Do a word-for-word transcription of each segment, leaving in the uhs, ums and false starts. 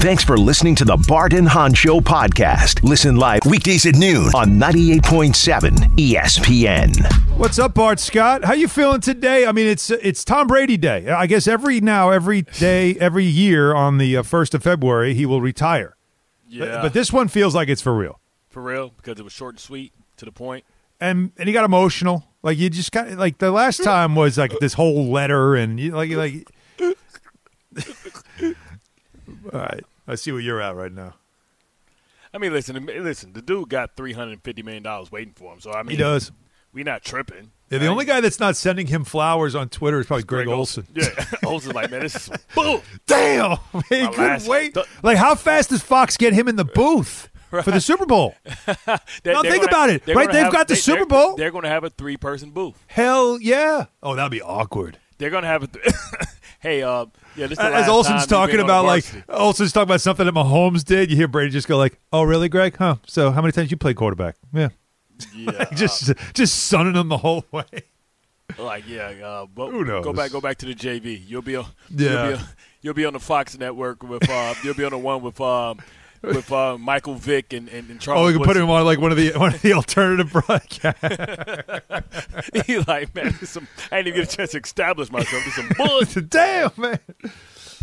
Thanks for listening to the Bart and Han Show podcast. Listen live weekdays at noon on ninety-eight point seven E S P N. What's up, Bart Scott? How you feeling today? I mean, it's it's Tom Brady Day. I guess every now, every day, every year on the first of February, he will retire. Yeah. But, but this one feels like it's for real. For real, because it was short and sweet, to the point. And and he got emotional. Like, you just got, like, the last time was, like, this whole letter and, you, like, like. All right, I see where you're at right now. I mean, listen, listen. The dude got three hundred fifty million dollars waiting for him. So I mean, he does. We're not tripping. Yeah, the right? only guy that's not sending him flowers on Twitter is probably Greg, Greg Olsen. Olsen. Yeah, Olsen's like, man, this is boom, damn. He couldn't wait. Th- like, how fast does Fox get him in the booth right. for the Super Bowl? Now think about have, it. Right, they've have, got the they, Super Bowl. They're, they're going to have a three-person booth. Hell yeah! Oh, that'd be awkward. They're going to have a. Th- Hey, uh, yeah, this is the as Olsen's talking about, like, Olsen's talking about something that Mahomes did. You hear Brady just go, like, "Oh, really, Greg? Huh? So, how many times you play quarterback?" Yeah, yeah, like just uh, just sunning him the whole way. Like, yeah, uh, well, who knows? Go back, go back to the J V. You'll be, a, yeah, you'll be, a, you'll be on the Fox network with, uh, you'll be on the one with, um, with uh, Michael Vick and, and, and Charles. Oh, we can Woodson. Put him on like one of the one of the alternative broadcasts. He's like, man, this is some, I didn't even get a chance to establish myself. This is some bullshit. Damn, man.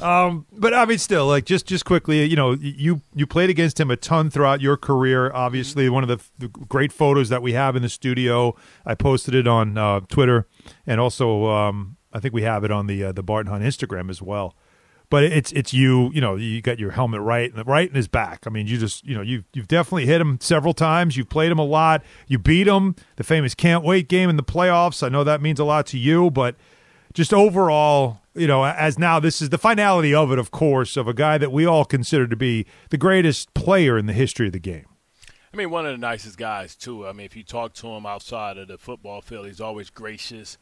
Um, but I mean, still, like, just just quickly, you know, you you played against him a ton throughout your career. Obviously, mm-hmm. one of the, the great photos that we have in the studio. I posted it on uh, Twitter, and also um, I think we have it on the uh, the Bart and Han Instagram as well. But it's it's you, you know, you got your helmet right, right in his back. I mean, you just, you know, you've, you've definitely hit him several times. You've played him a lot. You beat him. The famous can't wait game in the playoffs. I know that means a lot to you, but just overall, you know, as now this is the finality of it, of course, of a guy that we all consider to be the greatest player in the history of the game. I mean, one of the nicest guys, too. I mean, if you talk to him outside of the football field, he's always gracious.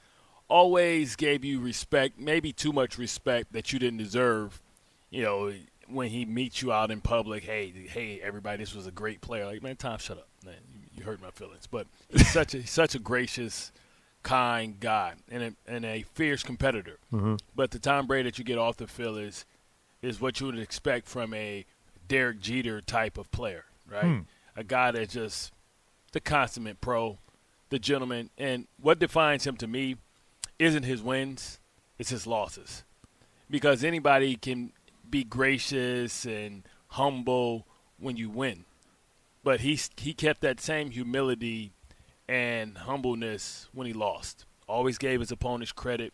Always gave you respect, maybe too much respect that you didn't deserve. You know, when he meets you out in public, hey, hey, everybody, this was a great player. Like, man, Tom, shut up, man, you, you hurt my feelings. But he's such a such a gracious, kind guy, and a, and a fierce competitor. Mm-hmm. But the Tom Brady that you get off the field is is what you would expect from a Derek Jeter type of player, right? Mm. A guy that's just the consummate pro, the gentleman, and what defines him to me isn't his wins, it's his losses. Because anybody can be gracious and humble when you win. But he, he kept that same humility and humbleness when he lost. Always gave his opponents credit.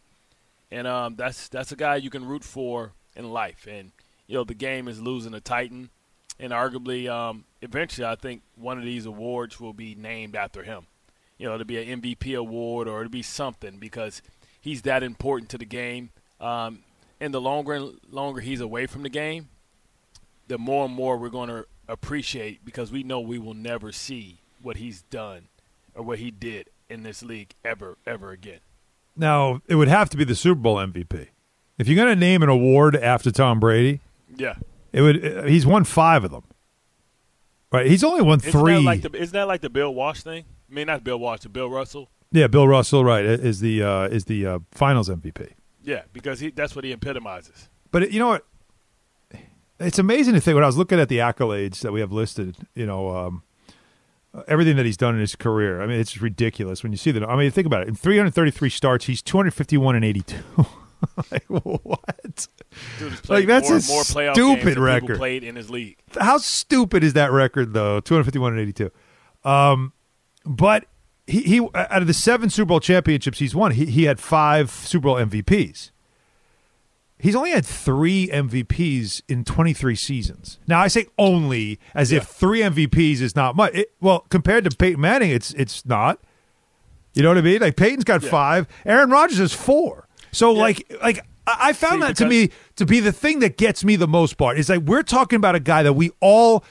And um, that's that's a guy you can root for in life. And, you know, the game is losing a Titan. And arguably, um, eventually, I think one of these awards will be named after him. You know, it'll be an M V P award or it'll be something because he's that important to the game. Um, and the longer and longer he's away from the game, the more and more we're going to appreciate because we know we will never see what he's done or what he did in this league ever, ever again. Now, it would have to be the Super Bowl M V P. If you're going to name an award after Tom Brady, yeah, it would. He's won five of them. Right? He's only won isn't three. That like the, isn't that like the Bill Walsh thing? I mean, not Bill Walsh, but Bill Russell. Yeah, Bill Russell, right, is the uh, is the uh, Finals M V P. Yeah, because he, that's what he epitomizes. But it, you know what? It's amazing to think when I was looking at the accolades that we have listed. You know, um, everything that he's done in his career. I mean, it's ridiculous when you see that. I mean, think about it. In three hundred thirty-three starts, he's two hundred fifty-one and eighty-two. Like, what? Dude, he's played like that's more, a more playoff stupid games record. People played in his league. How stupid is that record though? two hundred fifty-one and eighty-two. Um, But he, he out of the seven Super Bowl championships he's won, he, he had five Super Bowl M V Ps. He's only had three M V Ps in twenty-three seasons. Now, I say only as yeah. if three M V Ps is not much. It, well, compared to Peyton Manning, it's it's not. You know what I mean? Like, Peyton's got yeah. five. Aaron Rodgers has four. So, yeah. like, like I found See, that to me to be the thing that gets me the most, Bart, is that we're talking about a guy that we all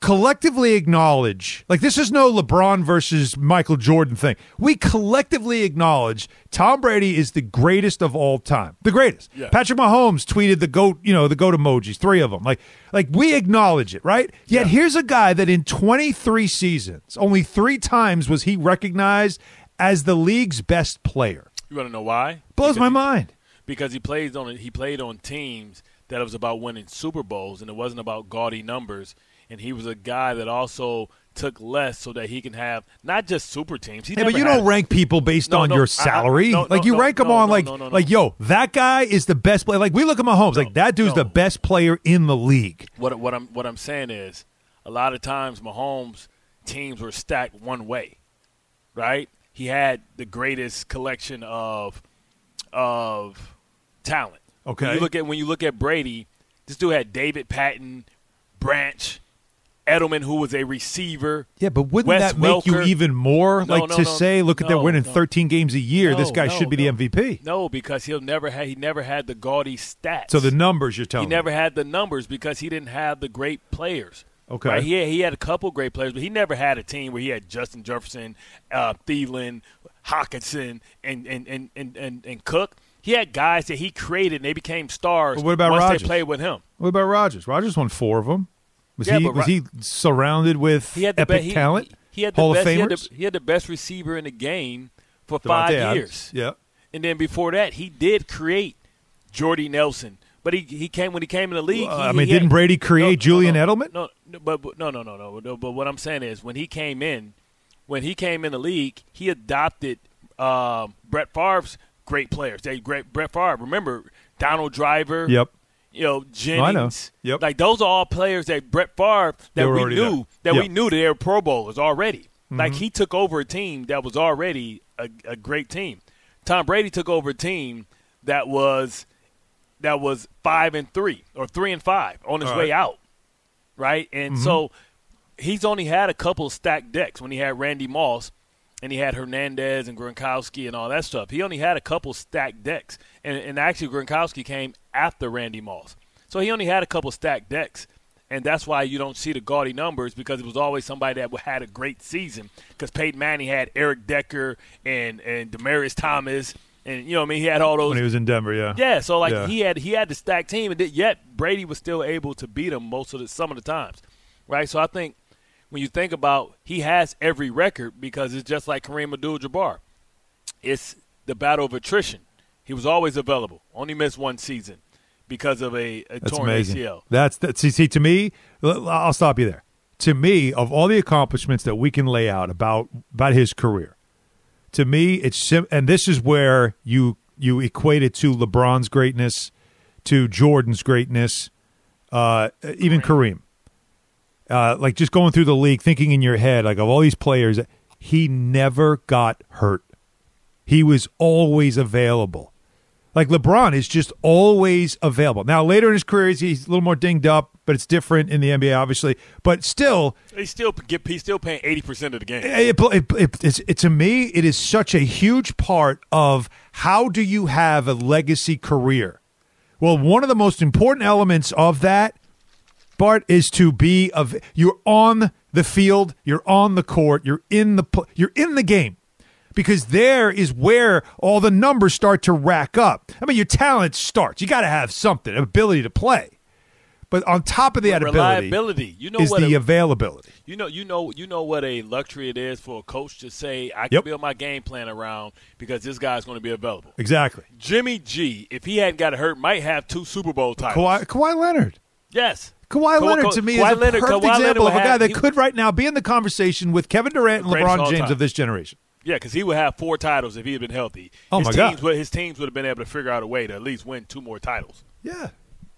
collectively acknowledge. Like, this is no LeBron versus Michael Jordan thing. We collectively acknowledge Tom Brady is the greatest of all time. The greatest. Yeah. Patrick Mahomes tweeted the GOAT, you know, the GOAT emojis, three of them. Like, like we acknowledge it, right? Yet yeah. here's a guy that in twenty-three seasons, only three times was he recognized as the league's best player. You want to know why? Blows because my he, mind. Because he plays on he played on teams that was about winning Super Bowls, and it wasn't about gaudy numbers. And he was a guy that also took less so that he can have not just super teams. He yeah, but you don't rank people based no, on no, your salary. I, I, no, like, no, you no, rank them no, on, no, like, no, no, no. like, yo, that guy is the best player. Like, we look at Mahomes. No, like, that dude's no. the best player in the league. What, what, I'm, what I'm saying is a lot of times Mahomes' teams were stacked one way, right? He had the greatest collection of of talent. Okay. When you look at, when you look at Brady, this dude had David Patton, Branch, Edelman, who was a receiver. Yeah, but wouldn't Wes that make Welker. you even more no, like no, to no, say, look no, at that, winning no. thirteen games a year, no, this guy no, should be no. the M V P? No, because he'll never ha- he never had the gaudy stats. So the numbers you're telling me. He never me. had the numbers because he didn't have the great players. Okay. Right? He, had, he had a couple great players, but he never had a team where he had Justin Jefferson, uh, Thielen, Hockenson, and, and, and, and, and, and Cook. He had guys that he created, and they became stars but what about once Rodgers? they played with him. What about Rodgers? Rodgers won four of them. Was, yeah, he, was he surrounded with he epic be- talent? He, he had the Hall best, of Famers? He had the, he had the best receiver in the game for Devontae five Adams. years. Yeah. And then before that, he did create Jordy Nelson. But he, he came when he came in the league. Well, he, I mean, didn't had, Brady create no, no, Julian no, Edelman? No, no, but no, no, no, no, no. But what I'm saying is, when he came in, when he came in the league, he adopted uh, Brett Favre's great players. They great Brett Favre. Remember Donald Driver? Yep. You know, Jennings. Oh, I know. Yep. Like, those are all players that Brett Favre, that we knew, there. that yep. we knew that they were Pro Bowlers already. Mm-hmm. Like, he took over a team that was already a, a great team. Tom Brady took over a team that was that was five and three or three and five on his all way right. out, right? And mm-hmm. so he's only had a couple stacked decks when he had Randy Moss and he had Hernandez and Gronkowski and all that stuff. He only had a couple stacked decks. And, and actually, Gronkowski came after Randy Moss. So he only had a couple stacked decks. And that's why you don't see the gaudy numbers, because it was always somebody that had a great season. Because Peyton Manning had Eric Decker and, and Demaryius Thomas. And, you know what I mean? He had all those. When he was in Denver, yeah. Yeah, so, like, yeah. he had he had the stacked team. And yet, Brady was still able to beat him most of the, some of the times. Right? So I think, when you think about, he has every record because it's just like Kareem Abdul-Jabbar. It's the battle of attrition. He was always available. Only missed one season because of a, a torn amazing. A C L. That's that. See, see, to me, I'll stop you there. To me, of all the accomplishments that we can lay out about about his career, to me, it's and this is where you you equate it to LeBron's greatness, to Jordan's greatness, uh, even Kareem. Kareem. Uh, like, just going through the league, thinking in your head, like, of all these players, he never got hurt. He was always available. Like, LeBron is just always available. Now, later in his career, he's a little more dinged up, but it's different in the N B A, obviously. But still, he still get, he's still paying eighty percent of the game. It, it, it, it's, it, to me, it is such a huge part of how do you have a legacy career. Well, one of the most important elements of that, Bart, is to be of you're on the field, you're on the court, you're in the you're in the game, because there is where all the numbers start to rack up. I mean, your talent starts. You got to have something, ability to play, but on top of that ability, reliability, you know, is what the a, availability. You know, you know, you know what a luxury it is for a coach to say, "I can yep. build my game plan around because this guy's going to be available." Exactly. Jimmy G, if he hadn't got hurt, might have two Super Bowl titles. Kawhi, Kawhi Leonard. Yes. Kawhi Leonard, to me, Kawhi is a Leonard, perfect Kawhi example of a guy have, that he, could right now be in the conversation with Kevin Durant and LeBron James time. of this generation. Yeah, because he would have four titles if he had been healthy. Oh, his my teams God. Would, his teams would have been able to figure out a way to at least win two more titles. Yeah.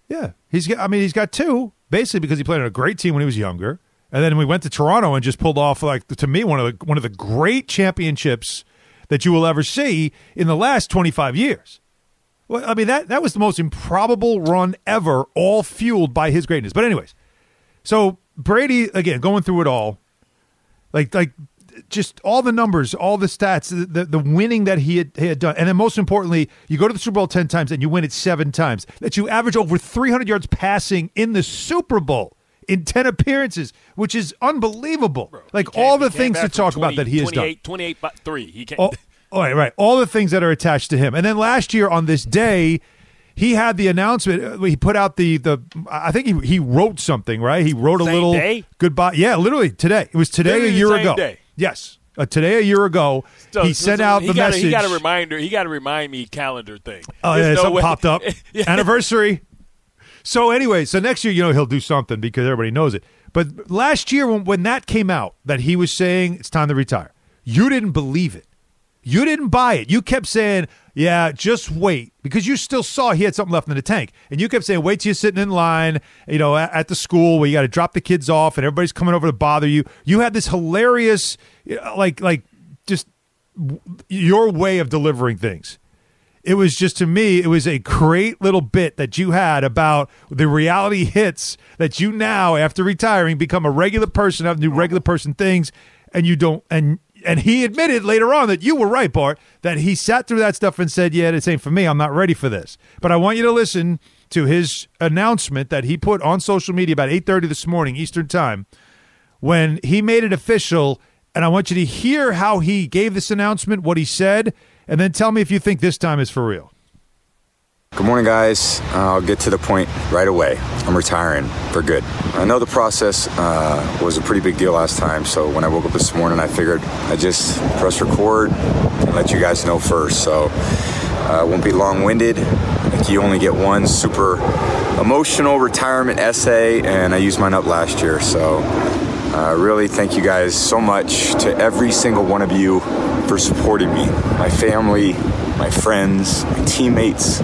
Yeah. He's. I mean, he's got two, basically because he played on a great team when he was younger. And then we went to Toronto and just pulled off, like, to me, one of the one of the great championships that you will ever see in the last twenty-five years. Well, I mean, that, that was the most improbable run ever, all fueled by his greatness. But anyways, so Brady, again, going through it all, like like just all the numbers, all the stats, the the winning that he had, he had done. And then most importantly, you go to the Super Bowl ten times and you win it seven times. That you average over three hundred yards passing in the Super Bowl in ten appearances, which is unbelievable. Bro, like all the things to talk twenty, about that he has done. twenty-eight by three He can't. All, all right, right. All the things that are attached to him. And then last year on this day, he had the announcement. He put out the, the I think he he wrote something, right? He wrote same a little day? Goodbye. Yeah, literally today. It was today literally a year ago. Day. Yes. Uh, today a year ago, so, he sent so, out the he got message. A, he got a reminder. He got to remind me calendar thing. Oh, uh, yeah, no something way. Popped up. Yeah. Anniversary. So anyway, so next year, you know, he'll do something because everybody knows it. But last year when, when that came out, that he was saying it's time to retire, you didn't believe it. You didn't buy it. You kept saying, yeah, just wait, because you still saw he had something left in the tank. And you kept saying, wait till you're sitting in line, you know, at, at the school where you got to drop the kids off and everybody's coming over to bother you. You had this hilarious, like, like just w- your way of delivering things. It was just, to me, it was a great little bit that you had about the reality hits that you now, after retiring, become a regular person, have to do regular person things, and you don't – and. And he admitted later on that you were right, Bart, that he sat through that stuff and said, yeah, this ain't for me. I'm not ready for this. But I want you to listen to his announcement that he put on social media about eight thirty this morning, Eastern time, when he made it official. And I want you to hear how he gave this announcement, what he said, and then tell me if you think this time is for real. Good morning, guys. I'll get to the point right away. I'm retiring for good. I know the process uh, was a pretty big deal last time, so when I woke up this morning, I figured I just press record and let you guys know first. So I uh, won't be long-winded. Like, you only get one super emotional retirement essay, and I used mine up last year. So I uh, really thank you guys so much, to every single one of you, for supporting me, my family, my friends, my teammates,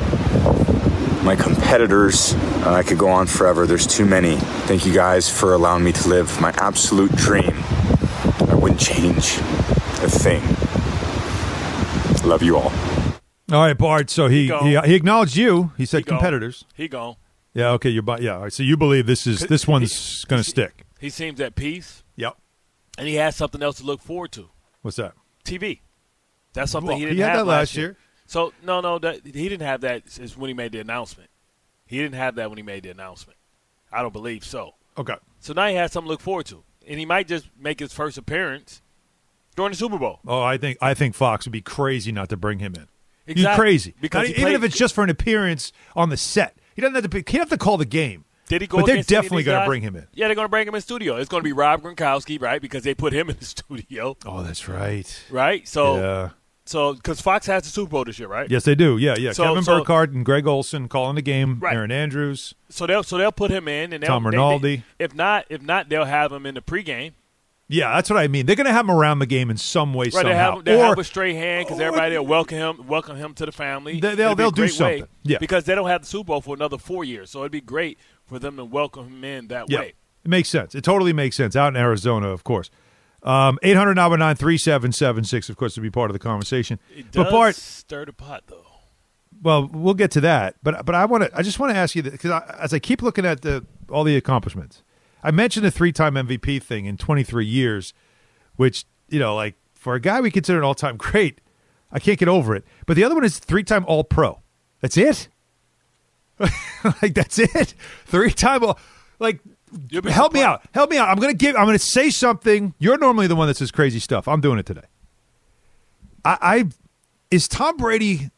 my competitors. Uh, I could go on forever. There's too many. Thank you guys for allowing me to live my absolute dream. I wouldn't change a thing. Love you all. All right, Bart. So he he, he, he acknowledged you. He said he competitors. He gone. Yeah. Okay. You're. Yeah. All right, so you believe this is this one's going to stick. He seems at peace. Yep. And he has something else to look forward to. What's that? T V. That's something well, he didn't he had have that last year. year. So, no, no, that, he didn't have that when he made the announcement. He didn't have that when he made the announcement. I don't believe so. Okay. So now he has something to look forward to. And he might just make his first appearance during the Super Bowl. Oh, I think I think Fox would be crazy not to bring him in. Exactly. He's crazy. Because he played, even if it's just for an appearance on the set. He doesn't have to, be, he have to call the game. Did he go but they're definitely going to bring him in. Yeah, they're going to bring him in studio. It's going to be Rob Gronkowski, right, because they put him in the studio. Oh, that's right. Right? So. Yeah. So, because Fox has the Super Bowl this year, right? Yes, they do. Yeah, yeah. So, Kevin so, Burkhardt and Greg Olsen calling the game. Right. Aaron Andrews. So they'll so they'll put him in, and they'll, Tom Rinaldi. They, they, if not, if not, they'll have him in the pregame. Yeah, that's what I mean. They're going to have him around the game in some way, right, somehow. They have, they'll or, have a straight hand because everybody will welcome him, welcome him to the family. They, they'll they'll do something. Yeah, because they don't have the Super Bowl for another four years, so it'd be great for them to welcome him in that yeah. way. It makes sense. It totally makes sense. Out in Arizona, of course. Um, eight hundred nine one nine three seven seven six, of course, to be part of the conversation. It does but Bart, stir the pot, though. Well, we'll get to that. But but I want to. I just want to ask you, because I, as I keep looking at the all the accomplishments, I mentioned the three-time M V P thing in twenty-three years, which, you know, like, for a guy we consider an all-time great, I can't get over it. But the other one is three-time All-Pro. That's it? Like, that's it? Three-time all Like... Help surprised. me out. Help me out. I'm gonna give. I'm gonna say something. You're normally the one that says crazy stuff. I'm doing it today. I, I is Tom Brady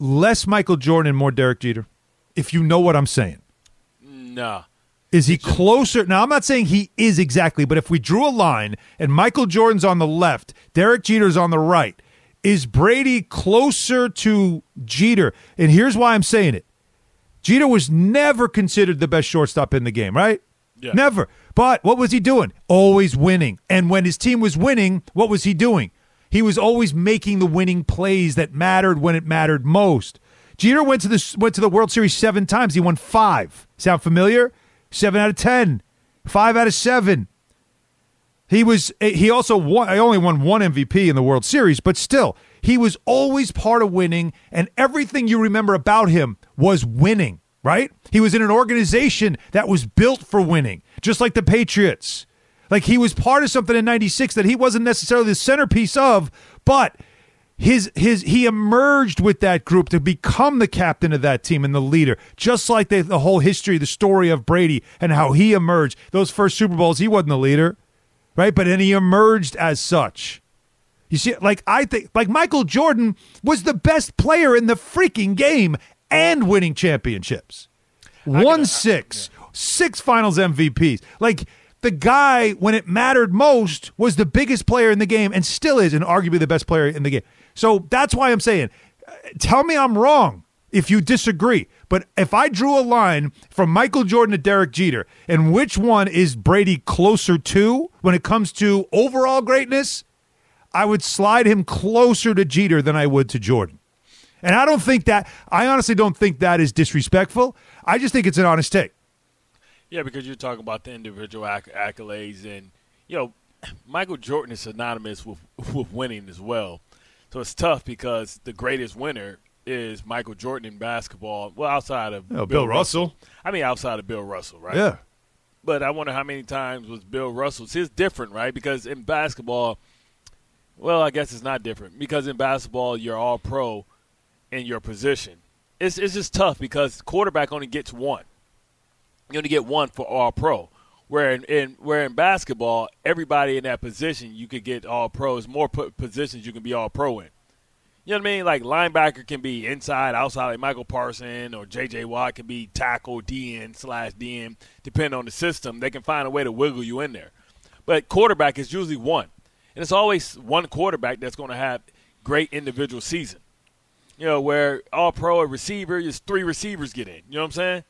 less Michael Jordan and more Derek Jeter? If you know what I'm saying. Nah. Is he closer? Now, I'm not saying he is exactly, but if we drew a line and Michael Jordan's on the left, Derek Jeter's on the right, is Brady closer to Jeter? And here's why I'm saying it. Jeter was never considered the best shortstop in the game, right? Yeah. Never. But what was he doing? Always winning. And when his team was winning, what was he doing? He was always making the winning plays that mattered when it mattered most. Jeter went to the went to the World Series seven times. He won five. Sound familiar? Seven out of ten. Five out of seven. He was. He also won. I only won one M V P in the World Series, but still, he was always part of winning. And everything you remember about him was winning. Right? He was in an organization that was built for winning, just like the Patriots. Like, he was part of something in ninety-six that he wasn't necessarily the centerpiece of, but his his he emerged with that group to become the captain of that team and the leader, just like they, the whole history, the story of Brady and how he emerged. Those first Super Bowls, he wasn't the leader, right? But then he emerged as such. You see, like I think, like Michael Jordan was the best player in the freaking game and winning championships. Won six, yeah. six finals M V Ps. Like, the guy, when it mattered most, was the biggest player in the game and still is, and arguably the best player in the game. So that's why I'm saying, tell me I'm wrong if you disagree. But if I drew a line from Michael Jordan to Derek Jeter, and which one is Brady closer to when it comes to overall greatness, I would slide him closer to Jeter than I would to Jordan. And I don't think that – I honestly don't think that is disrespectful. I just think it's an honest take. Yeah, because you're talking about the individual acc- accolades. And, you know, Michael Jordan is synonymous with, with winning as well. So it's tough because the greatest winner is Michael Jordan in basketball. Well, outside of oh, Bill, Bill Russell. Russell. I mean, outside of Bill Russell, right? Yeah. But I wonder how many times was Bill Russell's. It's different, right? Because in basketball – well, I guess it's not different. Because in basketball, you're all pro – in your position. It's it's just tough because quarterback only gets one. You only get one for all pro. Where in, in where in basketball, everybody in that position, you could get all pros. More p- positions you can be all pro in. You know what I mean? Like linebacker can be inside, outside, like Michael Parson or J J Watt can be tackle, D N slash D N, depending on the system. They can find a way to wiggle you in there. But quarterback is usually one. And it's always one quarterback that's going to have great individual season. You know, where all pro a receiver is three receivers get in. You know what I'm saying?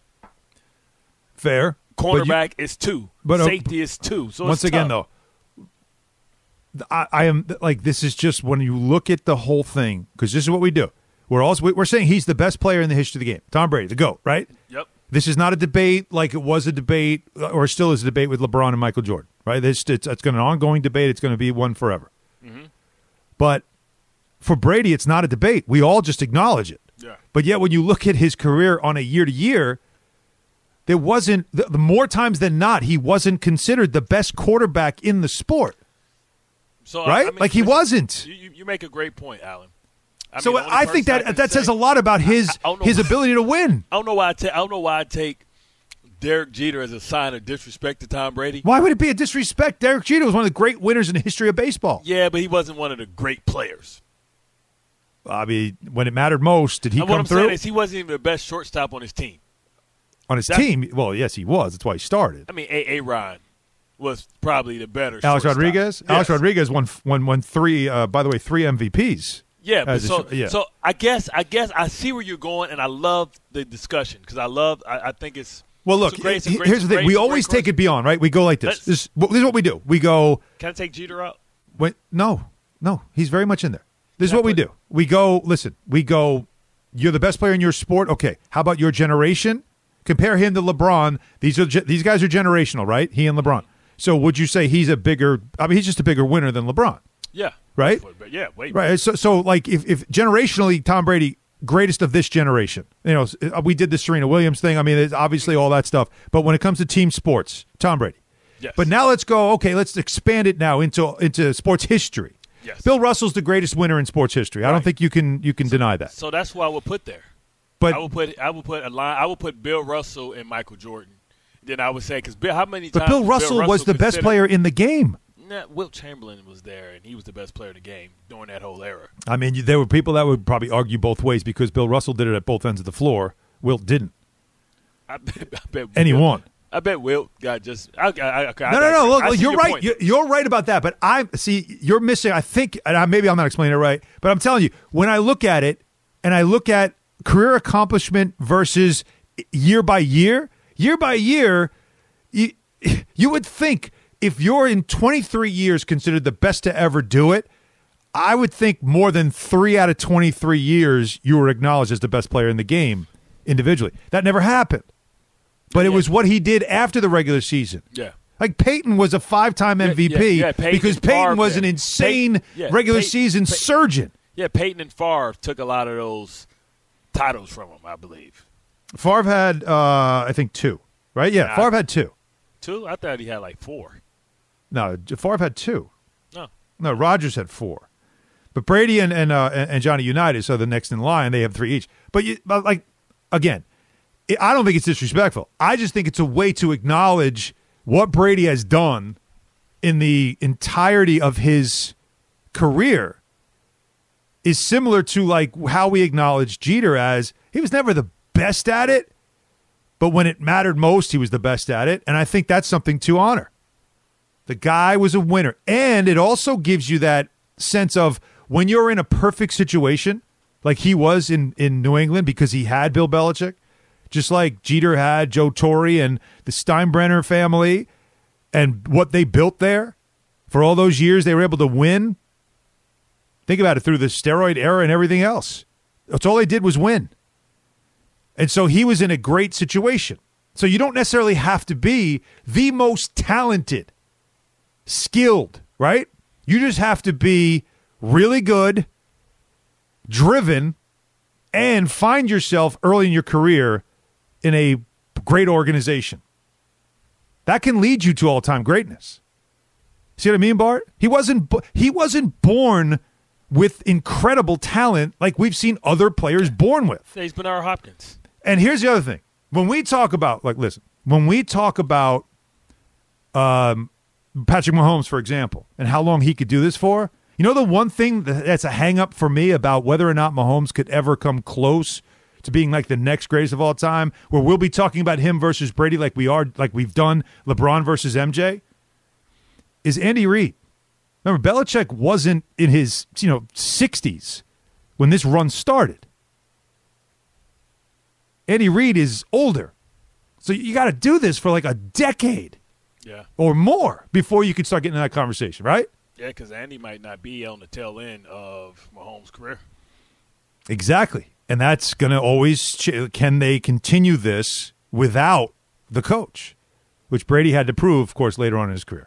Fair. Cornerback is two. But, uh, Safety is two. So once it's again, tough. though, I, I am like this is just when you look at the whole thing because this is what we do. We're also we're saying he's the best player in the history of the game. Tom Brady, the GOAT, right? Yep. This is not a debate like it was a debate or still is a debate with LeBron and Michael Jordan, right? This it's, it's going an ongoing debate. It's going to be one forever. Mm-hmm. But. For Brady, it's not a debate. We all just acknowledge it. Yeah. But yet when you look at his career on a year-to-year, there wasn't the, – the more times than not, he wasn't considered the best quarterback in the sport. So, right? I mean, like he wasn't. You, you make a great point, Alan. I so mean, I think that I that say, says a lot about his I, I his ability to win. I don't know why I, ta- I don't know why I take Derek Jeter as a sign of disrespect to Tom Brady. Why would it be a disrespect? Derek Jeter was one of the great winners in the history of baseball. Yeah, but he wasn't one of the great players. I mean, when it mattered most, did he and come what I'm through? Saying is he wasn't even the best shortstop on his team. On his That's, team? Well, yes, he was. That's why he started. I mean, A A Ron was probably the better Alex shortstop. Rodriguez? Yes. Alex Rodriguez won, won, won three, uh, by the way, three M V Ps. Yeah, but so, a, yeah. so I guess I guess I see where you're going, and I love the discussion because I love I, – I think it's – Well, look, great, here's great, the thing. Great, we always great, take great. it beyond, right? We go like this. This, this is what we do. We go – Can I take Jeter out? Wait, no, no. He's very much in there. This is what we do. We go, listen, we go, you're the best player in your sport. Okay, how about your generation? Compare him to LeBron. These are these guys are generational, right? He and LeBron. So would you say he's a bigger, I mean, he's just a bigger winner than LeBron. Yeah. Right? Yeah, wait. Right. So, so like, if, if generationally, Tom Brady, greatest of this generation. You know, we did the Serena Williams thing. I mean, it's obviously all that stuff. But when it comes to team sports, Tom Brady. Yes. But now let's go, okay, let's expand it now into into sports history. Yes. Bill Russell's the greatest winner in sports history. Right. I don't think you can you can so, deny that. So that's what I would put there. But I would put I would put a line. I would put Bill Russell and Michael Jordan. Then I would say because how many times? But Bill Russell, Bill Russell was the best player in the game. Nah, Wilt Chamberlain was there, and he was the best player in the game during that whole era. I mean, there were people that would probably argue both ways because Bill Russell did it at both ends of the floor. Wilt didn't. I bet. I bet and he won. I bet Wilt got just I, – okay, No, no, no. Look, look you're your right. You're, you're right about that. But I – see, you're missing – I think – and I, maybe I'm not explaining it right. But I'm telling you, when I look at it and I look at career accomplishment versus year by year, year by year, you, you would think if you're in twenty-three years considered the best to ever do it, I would think more than three out of twenty-three years you were acknowledged as the best player in the game individually. That never happened. But it yeah. was what he did after the regular season. Yeah. Like Peyton was a five-time M V P yeah, yeah, yeah. Peyton because Peyton Favre, was an insane Peyton, yeah, regular Peyton, season Peyton, surgeon. Yeah, Peyton and Favre took a lot of those titles from him, I believe. Favre had, uh, I think, two, right? Yeah, yeah Favre I, had two. Two? I thought he had like four. No, Favre had two. No. No, Rodgers had four. But Brady and and, uh, and Johnny Unitas are the next in line. They have three each. But, you, but like, again, it, I don't think it's disrespectful. I just think it's a way to acknowledge what Brady has done in the entirety of his career is similar to, like, how we acknowledge Jeter as he was never the best at it, but when it mattered most, he was the best at it. And I think that's something to honor. The guy was a winner. And it also gives you that sense of when you're in a perfect situation, like he was in, in New England because he had Bill Belichick, just like Jeter had Joe Torre and the Steinbrenner family and what they built there. For all those years, they were able to win. Think about it, through the steroid era and everything else. That's all they did was win. And so he was in a great situation. So you don't necessarily have to be the most talented, skilled, right? You just have to be really good, driven, and find yourself early in your career in a great organization. That can lead you to all-time greatness. See what I mean, Bart? He wasn't he wasn't born with incredible talent like we've seen other players born with. He's Bernard Hopkins. And here's the other thing. When we talk about, like, listen, when we talk about um, Patrick Mahomes, for example, and how long he could do this for, you know the one thing that's a hang-up for me about whether or not Mahomes could ever come close to being like the next greatest of all time, where we'll be talking about him versus Brady like we are, like we've done LeBron versus M J, is Andy Reid. Remember, Belichick wasn't in his, you know, sixties when this run started. Andy Reid is older. So you got to do this for like a decade yeah. or more before you can start getting in that conversation, right? Yeah, because Andy might not be on the tail end of Mahomes' career. Exactly. And that's going to always ch- – can they continue this without the coach, which Brady had to prove, of course, later on in his career.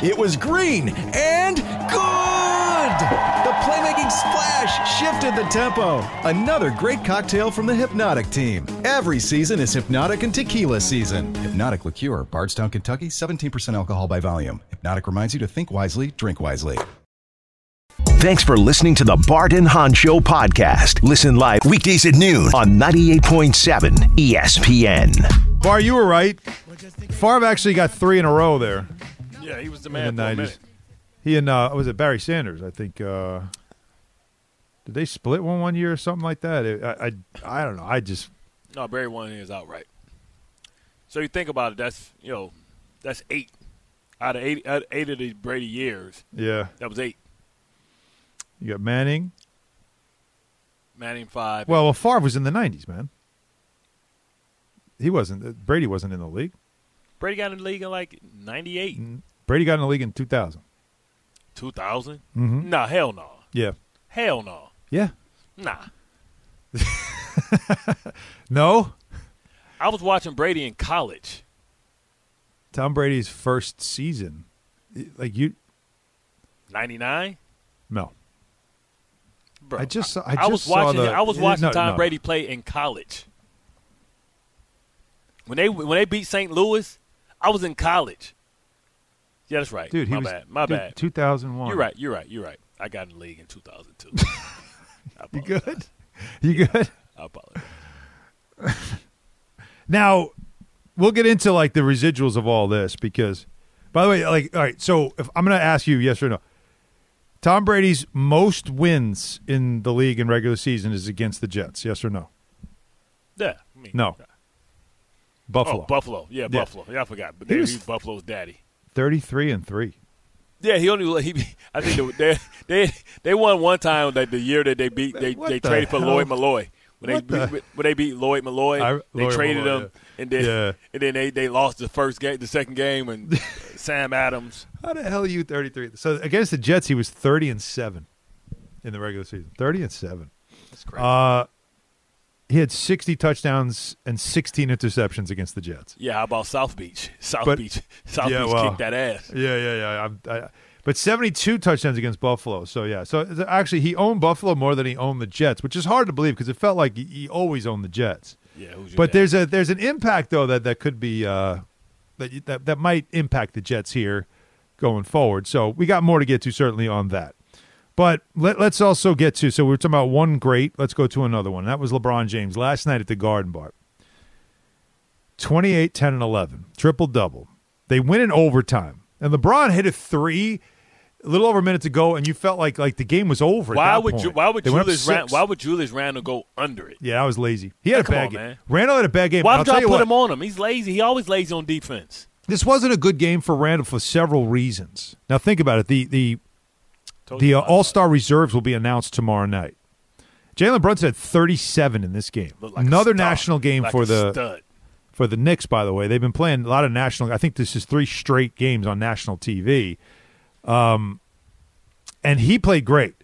It was green and good! The playmaking splash shifted the tempo. Another great cocktail from the Hypnotic team. Every season is Hypnotic and Tequila season. Hypnotic Liqueur, Bardstown, Kentucky, seventeen percent alcohol by volume. Hypnotic reminds you to think wisely, drink wisely. Thanks for listening to the Bart and Han Show podcast. Listen live weekdays at noon on ninety-eight point seven E S P N. Bart, you were right. Favre actually got three in a row there. Yeah, he was the man in the nineties. He and uh, was it Barry Sanders? I think. Uh, did they split one one year or something like that? It, I, I I don't know. I just no Barry won his outright. So you think about it. That's you know, that's eight out of eight out of eight of the Brady years. Yeah, that was eight. You got Manning. Manning five. Well, well, Favre was in the nineties, man. He wasn't. Brady wasn't in the league. Brady got in the league in like ninety-eight. Brady got in the league in two thousand. two thousand? Mm-hmm. Nah, hell no. Yeah. Hell no. Yeah. Nah. No? I was watching Brady in college. Tom Brady's first season. Like you ninety-nine? No. Bro, I just I, I just was saw watching the, I was watching no, Tom no. Brady play in college. When they when they beat Saint Louis, I was in college. Yeah, that's right. Dude, my he was, bad. My dude, bad. two thousand one. You're right. You're right. You're right. I got in the league in two thousand two. You good? You yeah, good? I apologize. Now, we'll get into like the residuals of all this because, by the way, like, all right. So if I'm going to ask you yes or no. Tom Brady's most wins in the league in regular season is against the Jets. Yes or no? Yeah. I mean, no. Yeah. Buffalo. Oh, Buffalo. Yeah, yeah, Buffalo. Yeah, I forgot. But he was, he's Buffalo's daddy. Thirty-three and three. Yeah, he only he. I think they they they won one time like the year that they beat they, they the traded hell? for Lloyd Malloy when what they the? beat, when they beat Lloyd Malloy I, they Lloyd traded Malloy, him yeah. and then yeah. and then they, they lost the first game the second game and Sam Adams. How the hell are you thirty-three? So against the Jets he was thirty and seven in the regular season. Thirty and seven. That's crazy. Uh, He had sixty touchdowns and sixteen interceptions against the Jets. Yeah, how about South Beach? South but, Beach, South yeah, Beach well, kicked that ass. Yeah, yeah, yeah. I'm, I, but seventy-two touchdowns against Buffalo. So yeah, so actually he owned Buffalo more than he owned the Jets, which is hard to believe because it felt like he, he always owned the Jets. Yeah, who's your but dad? there's a there's an impact though that, that could be uh, that that that might impact the Jets here going forward. So we got more to get to certainly on that. But let, let's also get to, so we were talking about one great, let's go to another one. That was LeBron James last night at the Garden Bar. twenty-eight, ten, and eleven, triple-double. They win in overtime. And LeBron hit a three a little over a minute to go, and you felt like like the game was over why at that would point. Ju- why, would Julius Rand- why would Julius Randle go under it? Yeah, I was lazy. He had yeah, a bad on, game. Man. Randle had a bad game. Why would y'all put what, him on him? He's lazy. He always lazy on defense. This wasn't a good game for Randle for several reasons. Now, think about it. The The... The uh, All-Star reserves will be announced tomorrow night. Jalen Brunson had thirty-seven in this game. Like Another national game like for the stud. for the Knicks, by the way. They've been playing a lot of national – I think this is three straight games on national T V. Um, and he played great.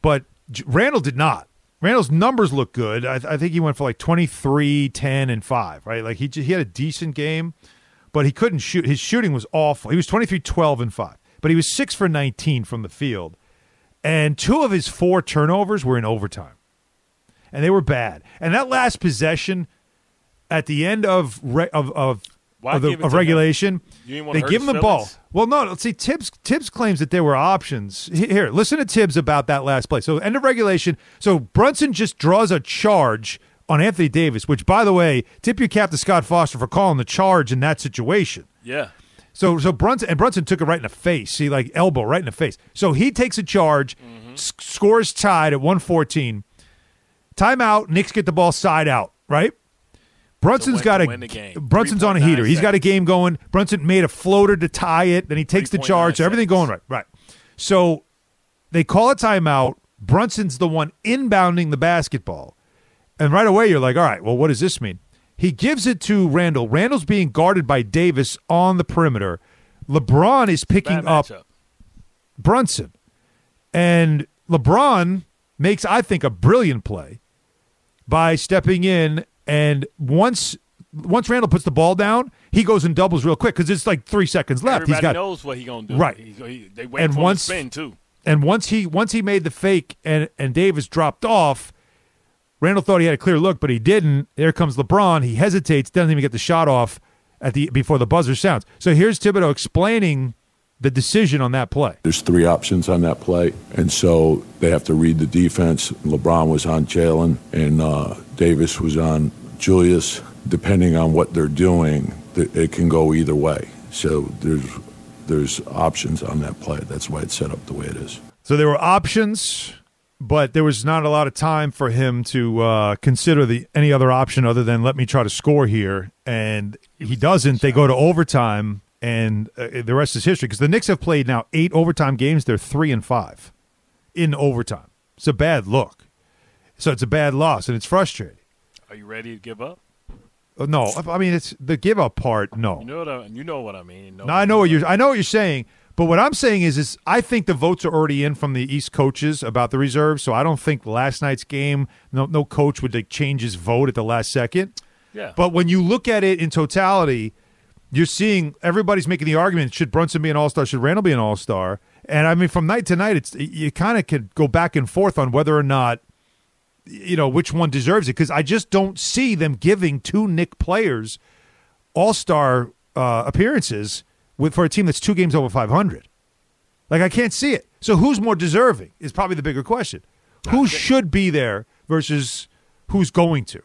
But J- Randle did not. Randle's numbers look good. I, th- I think he went for like twenty-three, ten, and five, right? Like he j- he had a decent game, but he couldn't shoot. His shooting was awful. He was twenty-three, twelve, and five. But he was six for nineteen from the field. And two of his four turnovers were in overtime. And they were bad. And that last possession at the end of re- of, of, of, the, of regulation, they give him the ball. Well, no, let's see. Tibbs, Tibbs claims that there were options. Here, listen to Tibbs about that last play. So end of regulation. So Brunson just draws a charge on Anthony Davis, which, by the way, tip your cap to Scott Foster for calling the charge in that situation. Yeah. So so Brunson and Brunson took it right in the face. He like elbow right in the face. So he takes a charge, mm-hmm. sc- scores tied at one fourteen. Timeout. Knicks get the ball side out. Right. Brunson's so got a Brunson's on a heater. He's got a game going. Brunson made a floater to tie it. Then he takes the charge. So everything going right. Right. So they call a timeout. Brunson's the one inbounding the basketball, and right away you're like, all right, well, what does this mean? He gives it to Randle. Randle's being guarded by Davis on the perimeter. LeBron is picking up Brunson. And LeBron makes, I think, a brilliant play by stepping in. And once once Randle puts the ball down, he goes and doubles real quick because it's like three seconds left. Everybody He's got, knows what he's going to do. Right. He, he, they wait and for once, him to spin, too. And once he, once he made the fake and, and Davis dropped off, Randle thought he had a clear look, but he didn't. There comes LeBron. He hesitates, doesn't even get the shot off at the before the buzzer sounds. So here's Thibodeau explaining the decision on that play. There's three options on that play, and so they have to read the defense. LeBron was on Jalen, and uh, Davis was on Julius. Depending on what they're doing, it can go either way. So there's there's options on that play. That's why it's set up the way it is. So there were options, but there was not a lot of time for him to uh, consider the any other option other than let me try to score here, and he doesn't. They go to overtime, and uh, the rest is history because the Knicks have played now eight overtime games. They're three and five in overtime. It's a bad look. So it's a bad loss, and it's frustrating. Are you ready to give up? Uh, no, I mean it's the give up part. No, you know what I, you know what I mean. You know no, what I know what you're. I know what you're saying. But what I'm saying is, is I think the votes are already in from the East coaches about the reserves, so I don't think last night's game, no, no coach would like, change his vote at the last second. Yeah. But when you look at it in totality, you're seeing everybody's making the argument, should Brunson be an all-star, should Randle be an all-star? And, I mean, from night to night, it's you kind of could go back and forth on whether or not, you know, which one deserves it, because I just don't see them giving two Knick players all-star uh, appearances with for a team that's two games over five hundred. Like, I can't see it. So who's more deserving is probably the bigger question. Who should be there versus who's going to?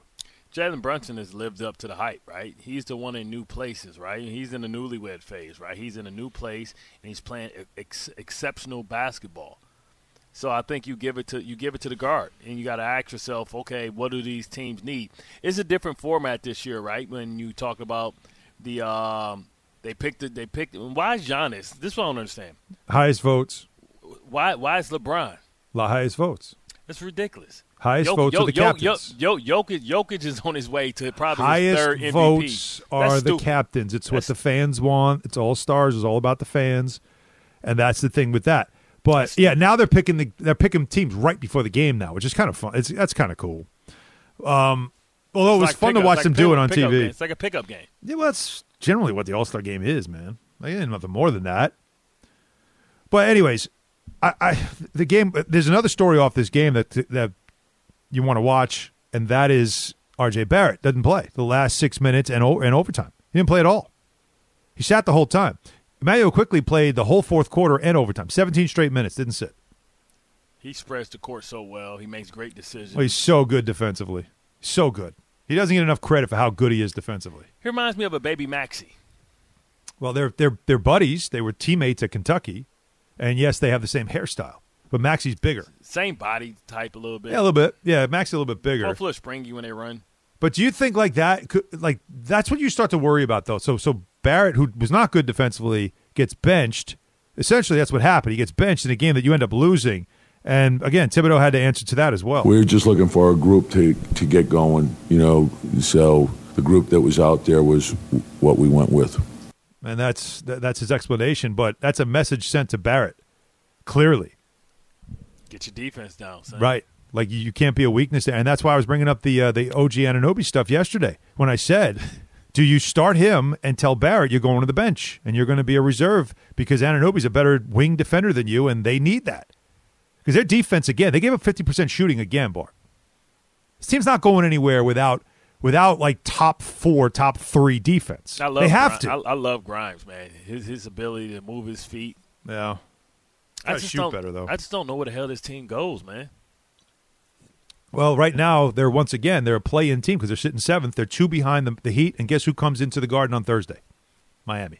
Jalen Brunson has lived up to the hype, right? He's the one in new places, right? He's in the newlywed phase, right? He's in a new place, and he's playing ex- exceptional basketball. So I think you give it to you give it to the guard, and you got to ask yourself, okay, what do these teams need? It's a different format this year, right? When you talk about the um, they picked it, they picked it. Why is Giannis? This is what I don't understand. Highest votes. Why why is LeBron? The highest votes. It's ridiculous. Highest Jok- votes Jok- are the Jok- captains. Jok- Jokic, Jokic is on his way to probably highest his third M V P. Highest votes are that's the stupid. captains. It's that's what the fans want. It's all stars. It's all about the fans, and that's the thing with that. But yeah, now they're picking the they're picking teams right before the game now, which is kind of fun. It's that's kind of cool. Um, although it's it was like fun pickup, to watch like them pick, do it on T V. Game. It's like a pickup game. Yeah, well, that's generally what the All Star Game is, man. Like ain't nothing more than that. But anyways, I, I the game. There's another story off this game that that. you want to watch, and that is R J Barrett doesn't play the last six minutes and and overtime. He didn't play at all. He sat the whole time. Emmanuel quickly played the whole fourth quarter and overtime, seventeen straight minutes, didn't sit. He spreads the court so well. He makes great decisions. Well, he's so good defensively. So good. He doesn't get enough credit for how good he is defensively. He reminds me of a baby Maxey. Well, they're, they're, they're buddies. They were teammates at Kentucky, and, yes, they have the same hairstyle. But Maxey's bigger. Same body type a little bit. Yeah, a little bit. Yeah, Maxey's a little bit bigger. Hopefully it'll spring you when they run. But do you think like that – like that's what you start to worry about, though. So so Barrett, who was not good defensively, gets benched. Essentially, that's what happened. He gets benched in a game that you end up losing. And, again, Thibodeau had to answer to that as well. We were just looking for a group to, to get going, you know. So the group that was out there was what we went with. And that's that's his explanation. But that's a message sent to Barrett, clearly. Get your defense down, son. Right. Like, you can't be a weakness there. And that's why I was bringing up the uh, the O G Anunoby stuff yesterday when I said, do you start him and tell Barrett you're going to the bench and you're going to be a reserve because Anunoby's a better wing defender than you, and they need that. Because their defense, again, they gave up fifty percent shooting again, Bart. This team's not going anywhere without, without like, top four, top three defense. I love they have Grimes. to. I, I love Grimes, man. His, his ability to move his feet. Yeah. I just, shoot better, though. I just don't know where the hell this team goes, man. Well, right now, they're once again, they're a play-in team because they're sitting seventh. They're two behind the, the Heat, and guess who comes into the Garden on Thursday? Miami.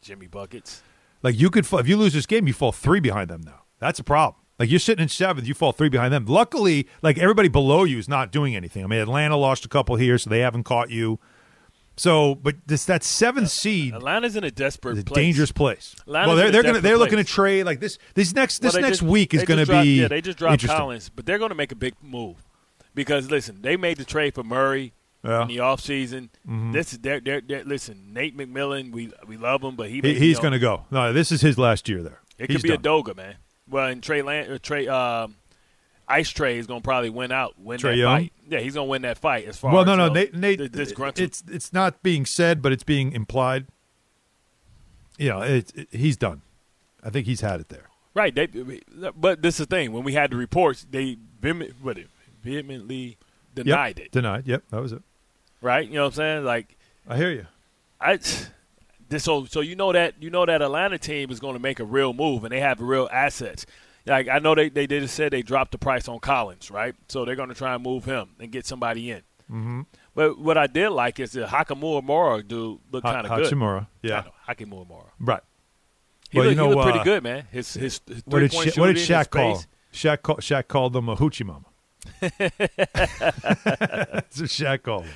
Jimmy Buckets. Like, you could, if you lose this game, you fall three behind them now. That's a problem. Like, you're sitting in seventh, you fall three behind them. Luckily, like, everybody below you is not doing anything. I mean, Atlanta lost a couple here, so they haven't caught you. So, but this that seventh seed, Atlanta's in a desperate, is a place. dangerous place. Atlanta's well, they're they're gonna they're place. looking to trade like this. This next this well, next just, week is going to be yeah. They just dropped Collins, but they're going to make a big move because listen, they made the trade for Murray yeah. in the offseason. Mm-hmm. This is they're, they're, they're, listen, Nate McMillan, we we love him, but he, he he's going to go. No, this is his last year there. It he's could be done. a Doga, man. Well, and Trey Land, or Trey. Uh, Ice Trey is going to probably win out, win Trey that Young. fight. Yeah, he's going to win that fight as far well, as no, no, you know, Nate, Nate, disgruntled. It's, it's not being said, but it's being implied. You know, it, it, he's done. I think he's had it there. Right. They, but this is the thing. When we had the reports, they vehemently denied yep, it. Denied. Yep, that was it. Right? You know what I'm saying? Like, I hear you. I this, so, so you know that you know that Atlanta team is going to make a real move, and they have real assets. Like I know they, they they just said they dropped the price on Collins, right? So they're going to try and move him and get somebody in. Mm-hmm. But what I did like is the Hachimura dude looked kind of good. Hachimura, yeah. Hachimura. Right. He well, looked, you know, he looked uh, pretty good, man. His his, his three point Sha- shooting. What did Shaq call? Shaq call? Shaq called them a hoochie mama. That's what Shaq called him.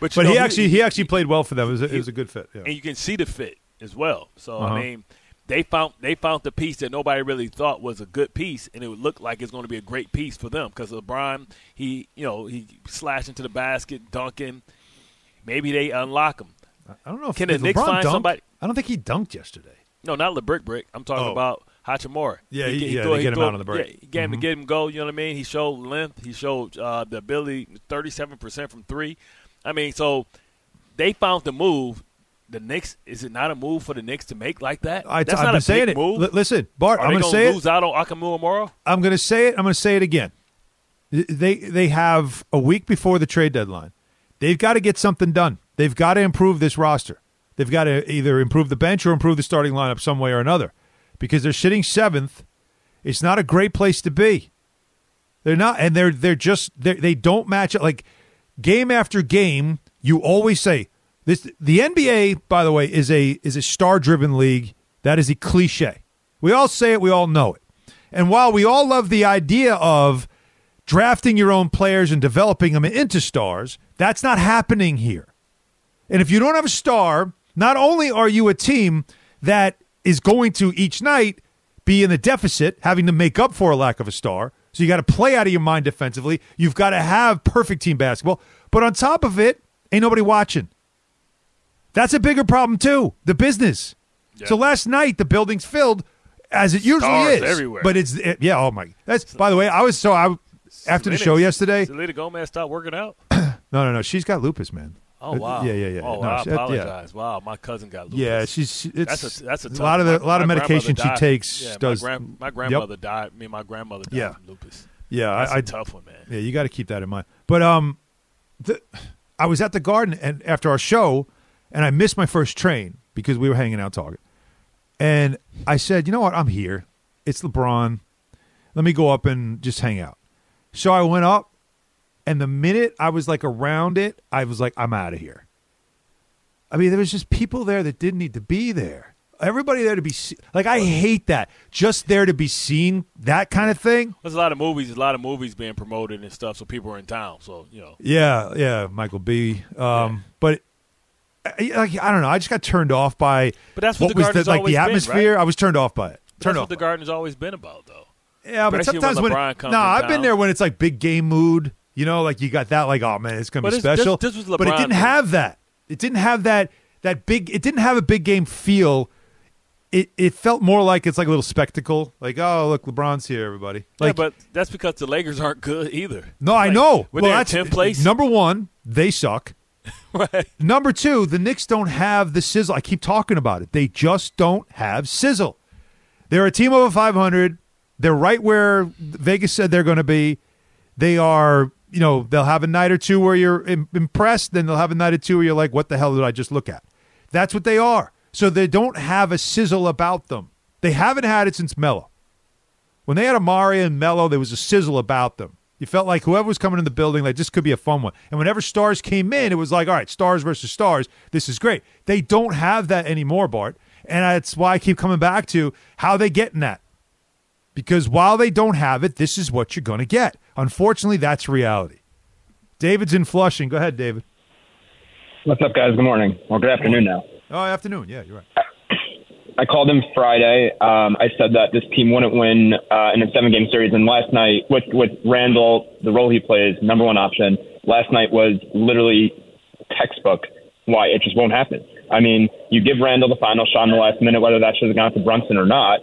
But, but know, he actually he actually played well for them. It was a, he, it was a good fit, yeah. And you can see the fit as well. So uh-huh. I mean. They found they found the piece that nobody really thought was a good piece, and it would look like it's going to be a great piece for them because LeBron, he you know he slashed into the basket, dunking. Maybe they unlock him. I don't know if can the Knicks find dunked? somebody. I don't think he dunked yesterday. No, not LeBrick Brick. I'm talking oh. about Hachimura. Yeah, he, he, he yeah, threw, they he get threw, him out on the break. Yeah, he gave mm-hmm. him to get him go. You know what I mean? He showed length. He showed uh, the ability, thirty-seven percent from three. I mean, so they found the move. the Knicks, is it not a move for the Knicks to make like that? I, That's I've not been a saying big it. move. L- listen, Bart, Are I'm going to say it. Are they going to lose out on Akamura tomorrow? I'm going to say it. I'm going to say it again. They they have a week before the trade deadline. They've got to get something done. They've got to improve this roster. They've got to either improve the bench or improve the starting lineup some way or another, because they're sitting seventh. It's not a great place to be. They're not, and they're they're just they're, they don't match up. Like game after game, you always say this. The N B A, by the way, is a is a star-driven league. That is a cliche. We all say it. We all know it. And while we all love the idea of drafting your own players and developing them into stars, that's not happening here. And if you don't have a star, not only are you a team that is going to each night be in the deficit, having to make up for a lack of a star. So you got to play out of your mind defensively. You've got to have perfect team basketball. But on top of it, ain't nobody watching. That's a bigger problem too, the business. Yeah. So last night, the building's filled, as it usually Stars is. everywhere. But it's, it, yeah, oh my. That's so, by the way, I was so, I after Selena, the show yesterday. Selena Gomez stopped working out? no, no, no. She's got lupus, man. Oh, wow. Yeah, yeah, yeah. Oh, no, wow, she, I apologize. Yeah. Wow, my cousin got lupus. Yeah, she's she, it's, that's a, that's a tough, lot of the, my, a lot of medication she takes. Yeah, does, my, gran, my grandmother yep. died. Me and my grandmother died yeah. from lupus. Yeah, that's I, a I, tough one, man. Yeah, you got to keep that in mind. But um, the, I was at the Garden and after our show, and I missed my first train because we were hanging out talking. And I said, you know what? I'm here. It's LeBron. Let me go up and just hang out. So I went up. And the minute I was like around it, I was like, I'm out of here. I mean, there was just people there that didn't need to be there. Everybody there to be see- like, I hate that. Just there to be seen, that kind of thing. There's a lot of movies, a lot of movies being promoted and stuff, so people are in town. So you know. Yeah, yeah, Michael B. Um, yeah. But like, I don't know. I just got turned off by. But that's what, what the was Garden's the, like the atmosphere. Been, right? I was turned off by it. Turned that's off what the Garden's by. always been about, though. Yeah, but Especially sometimes when, when no, nah, I've town. been there when it's like big game mood. You know, like you got that, like, oh, man, it's going to be special. This, this was LeBron, but it didn't have that. It didn't have that that big – it didn't have a big game feel. It it felt more like it's like a little spectacle. Like, oh, look, LeBron's here, everybody. Like, yeah, but that's because the Lakers aren't good either. No, like, I know. Well, that's tenth place. Number one, they suck. Right. Number two, the Knicks don't have the sizzle. I keep talking about it. They just don't have sizzle. They're a team over five hundred. They're right where Vegas said they're going to be. They are – You know, they'll have a night or two where you're impressed, then they'll have a night or two where you're like, what the hell did I just look at? That's what they are. So they don't have a sizzle about them. They haven't had it since Melo. When they had Amari and Melo, there was a sizzle about them. You felt like whoever was coming in the building, like, this could be a fun one. And whenever stars came in, it was like, all right, stars versus stars. This is great. They don't have that anymore, Bart. And that's why I keep coming back to how they getting that. Because while they don't have it, this is what you're going to get. Unfortunately, that's reality. David's in Flushing. Go ahead, David. What's up, guys? Good morning. Well, good afternoon now. Oh, afternoon. Yeah, you're right. I called him Friday. Um, I said that this team wouldn't win uh, in a seven-game series. And last night, with, with Randall, the role he plays, number one option, last night was literally textbook why it just won't happen. I mean, you give Randall the final shot in the last minute, whether that should have gone to Brunson or not.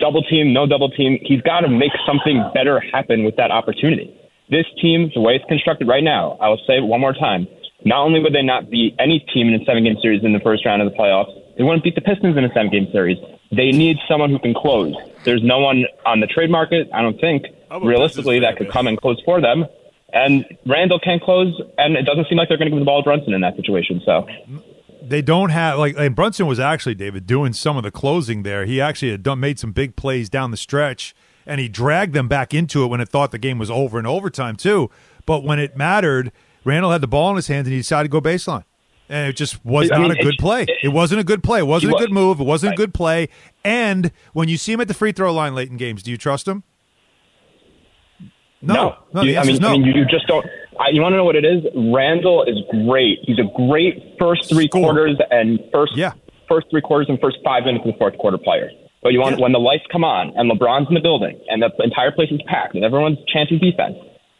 Double team, no double team. He's got to make something better happen with that opportunity. This team, the way it's constructed right now, I will say it one more time. Not only would they not beat any team in a seven-game series in the first round of the playoffs, they wouldn't beat the Pistons in a seven-game series. They need someone who can close. There's no one on the trade market, I don't think, realistically, that could come and close for them. And Randall can't close, and it doesn't seem like they're going to give the ball to Brunson in that situation. So. They don't have like and Brunson was actually David doing some of the closing there. He actually had done made some big plays down the stretch, and he dragged them back into it when it thought the game was over in overtime too. But when it mattered, Randall had the ball in his hands and he decided to go baseline, and it just was I not mean, a good it, play. It, it wasn't a good play. It wasn't a was. good move. It wasn't right. a good play. And when you see him at the free throw line late in games, do you trust him? No, no. no you, I, mean, no. I mean, you just don't. I, you want to know what it is? Randall is great. He's a great first three Score. quarters and first yeah. first three quarters and first five minutes of the fourth quarter player. But you want yeah. when the lights come on and LeBron's in the building and the entire place is packed and everyone's chanting defense,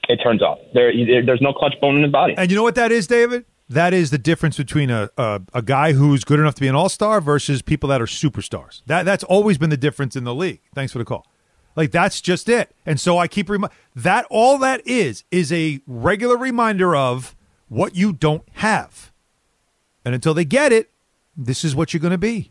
it turns off. There, there's no clutch bone in his body. And you know what that is, David? That is the difference between a a, a guy who's good enough to be an all-star versus people that are superstars. That that's always been the difference in the league. Thanks for the call. Like, that's just it. And so I keep remi- that all that is is a regular reminder of what you don't have. And until they get it, this is what you're going to be.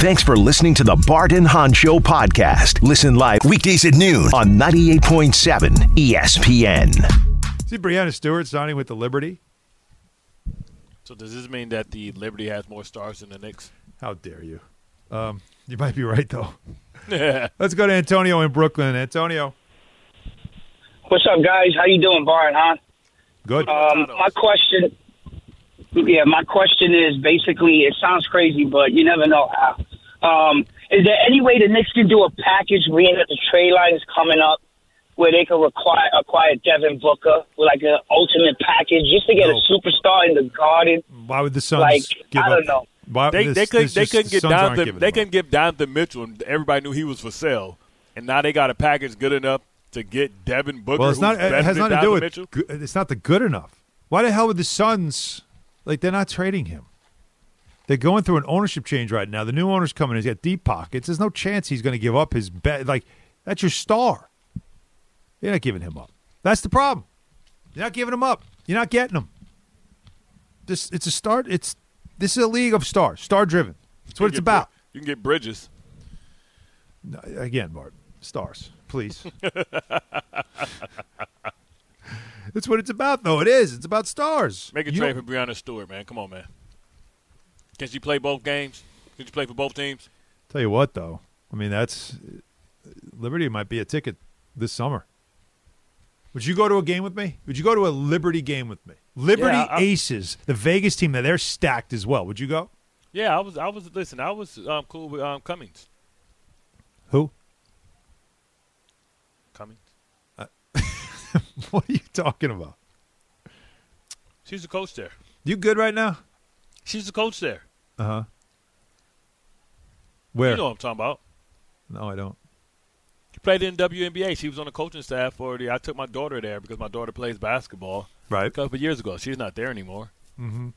Thanks for listening to the Bart and Han Show podcast. Listen live weekdays at noon on ninety-eight point seven E S P N. See Breanna Stewart signing with the Liberty? So does this mean that the Liberty has more stars than the Knicks? How dare you? Um, you might be right, though. Let's go to Antonio in Brooklyn. Antonio. What's up, guys? How you doing, Bart and Han? Good. Um, my question... Yeah, my question is basically, it sounds crazy, but you never know how. Um, is there any way the Knicks can do a package being that the trade line is coming up where they can require, acquire Devin Booker with like an ultimate package just to get no. a superstar in the Garden? Why would the Suns like, give I don't up? know. Why, they, this, they, could, they just, couldn't get the Donovan, they couldn't give Donovan Mitchell, and everybody knew he was for sale, and now they got a package good enough to get Devin Booker. Well, it's not, it has nothing to do with Mitchell. It's not the good enough. Why the hell would the Suns? Like, they're not trading him. They're going through an ownership change right now. The new owner's coming in. He's got deep pockets. There's no chance he's going to give up his bet. Like, that's your star. You're not giving him up. That's the problem. You're not giving him up. You're not getting him. This it's a start. It's this is a league of stars, star driven. That's what it's about. You can get Bridges. No, again, Bart, stars, please. That's what it's about, though. It is. It's about stars. Make a you trade don't... for Breanna Stewart, man. Come on, man. Can she play both games? Can she play for both teams? Tell you what, though. I mean, that's – Liberty might be a ticket this summer. Would you go to a game with me? Would you go to a Liberty game with me? Liberty yeah, I, Aces, the Vegas team, that they're stacked as well. Would you go? Yeah, I was – I was. listen, I was um, cool with um, Cummings. Who? Cummings. What are you talking about? She's the coach there. You good right now? She's the coach there. Uh-huh. Where? You know what I'm talking about. No, I don't. She played in W N B A. She was on the coaching staff for the – I took my daughter there because my daughter plays basketball. Right. A couple of years ago. She's not there anymore. Mm-hmm.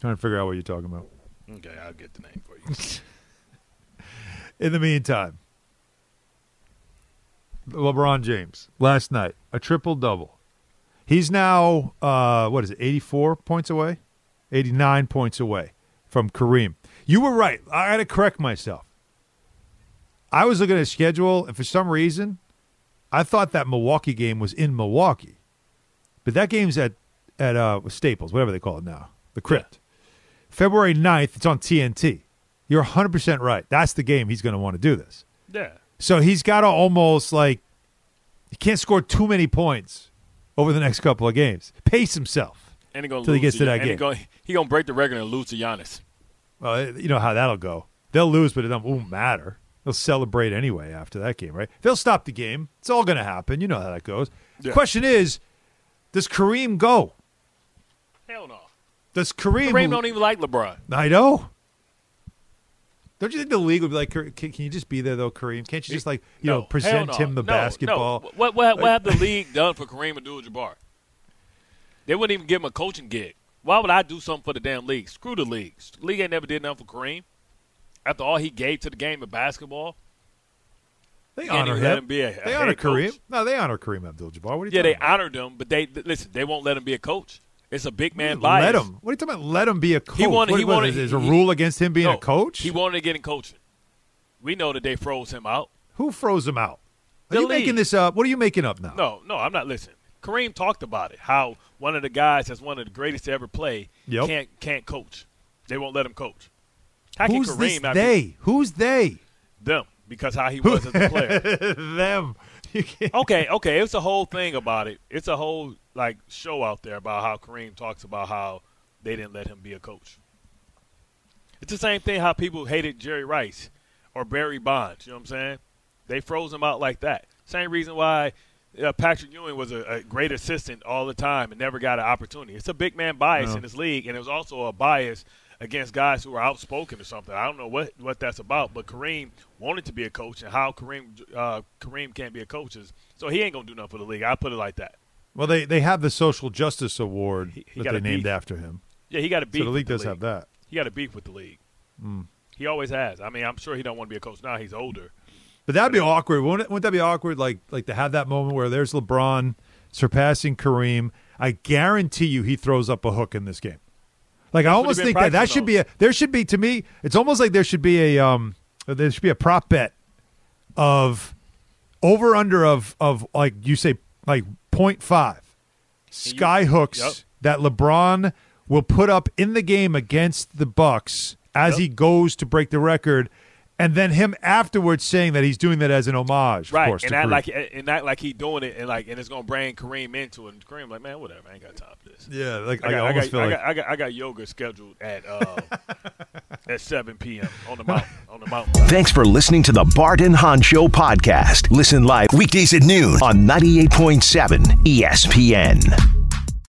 Trying to figure out what you're talking about. Okay, I'll get the name for you. In the meantime. LeBron James last night, a triple-double. He's now, uh, what is it, eighty-four points away? eighty-nine points away from Kareem. You were right. I had to correct myself. I was looking at his schedule, and for some reason, I thought that Milwaukee game was in Milwaukee. But that game's at, at uh, Staples, whatever they call it now, the Crypt. Yeah. February ninth, it's on T N T. You're one hundred percent right. That's the game he's going to want to do this. Yeah. So he's got to almost like he can't score too many points over the next couple of games. Pace himself until he gets to, to that game. He's going he to break the record and lose to Giannis. Well, you know how that'll go. They'll lose, but it won't matter. They'll celebrate anyway after that game, right? They'll stop the game. It's all going to happen. You know how that goes. Yeah. The question is, does Kareem go? Hell no. Does Kareem – Kareem who, don't even like LeBron. I know. Don't you think the league would be like, can you just be there, though, Kareem? Can't you just, like, you no, know, present no. him the no, basketball? No. What, what, what have the league done for Kareem Abdul-Jabbar? They wouldn't even give him a coaching gig. Why would I do something for the damn league? Screw the league. The league ain't never did nothing for Kareem. After all he gave to the game of basketball. They honor him. They honor Kareem. No, they honor Kareem Abdul-Jabbar. What are you yeah, they about? Honored him, but they listen. They won't let him be a coach. It's a big man bias. Let him. What are you talking about? Let him be a coach. He wanted. What, he wanted. There's a rule against him being no, a coach. He wanted to get in coaching. We know that they froze him out. Who froze him out? Are the you league. Making this up? What are you making up now? No, no, I'm not listening. Kareem talked about it. How one of the guys that's one of the greatest to ever play yep. can't can't coach. They won't let him coach. How Who's can Kareem? This they? Be, Who's they? Them. Because how he was as a player. Them. Okay, okay. It's a whole thing about it. It's a whole, like, show out there about how Kareem talks about how they didn't let him be a coach. It's the same thing how people hated Jerry Rice or Barry Bonds. You know what I'm saying? They froze him out like that. Same reason why uh, Patrick Ewing was a, a great assistant all the time and never got an opportunity. It's a big man bias no. in this league, and it was also a bias against guys who are outspoken or something. I don't know what, what that's about, but Kareem wanted to be a coach, and how Kareem uh, Kareem can't be a coach is so he ain't going to do nothing for the league. I put it like that. Well, they, they have the Social Justice Award he, he that they named beef. after him. Yeah, he got a beef so the league with the does league. have that. He got a beef with the league. Mm. He always has. I mean, I'm sure he don't want to be a coach now. He's older. But that would be awkward. Wouldn't, it, wouldn't that be awkward, like like to have that moment where there's LeBron surpassing Kareem? I guarantee you he throws up a hook in this game. Like, I almost think that that should be a – there should be, to me, it's almost like there should be a um, there should be a prop bet of over-under of, of, like you say, like point five sky hooks yep. that LeBron will put up in the game against the Bucks as yep. he goes to break the record, and then him afterwards saying that he's doing that as an homage, right? Of course, and not like and not like he doing it, and like and it's gonna bring Kareem into it. And Kareem like, man, whatever, I ain't got time for this. Yeah, like I, I, got, I almost I got, feel I got, like I got I got yoga scheduled at uh, at seven p.m. on the mountain on the mountain. Thanks for listening to the Bart and Han Show podcast. Listen live weekdays at noon on ninety-eight point seven E S P N.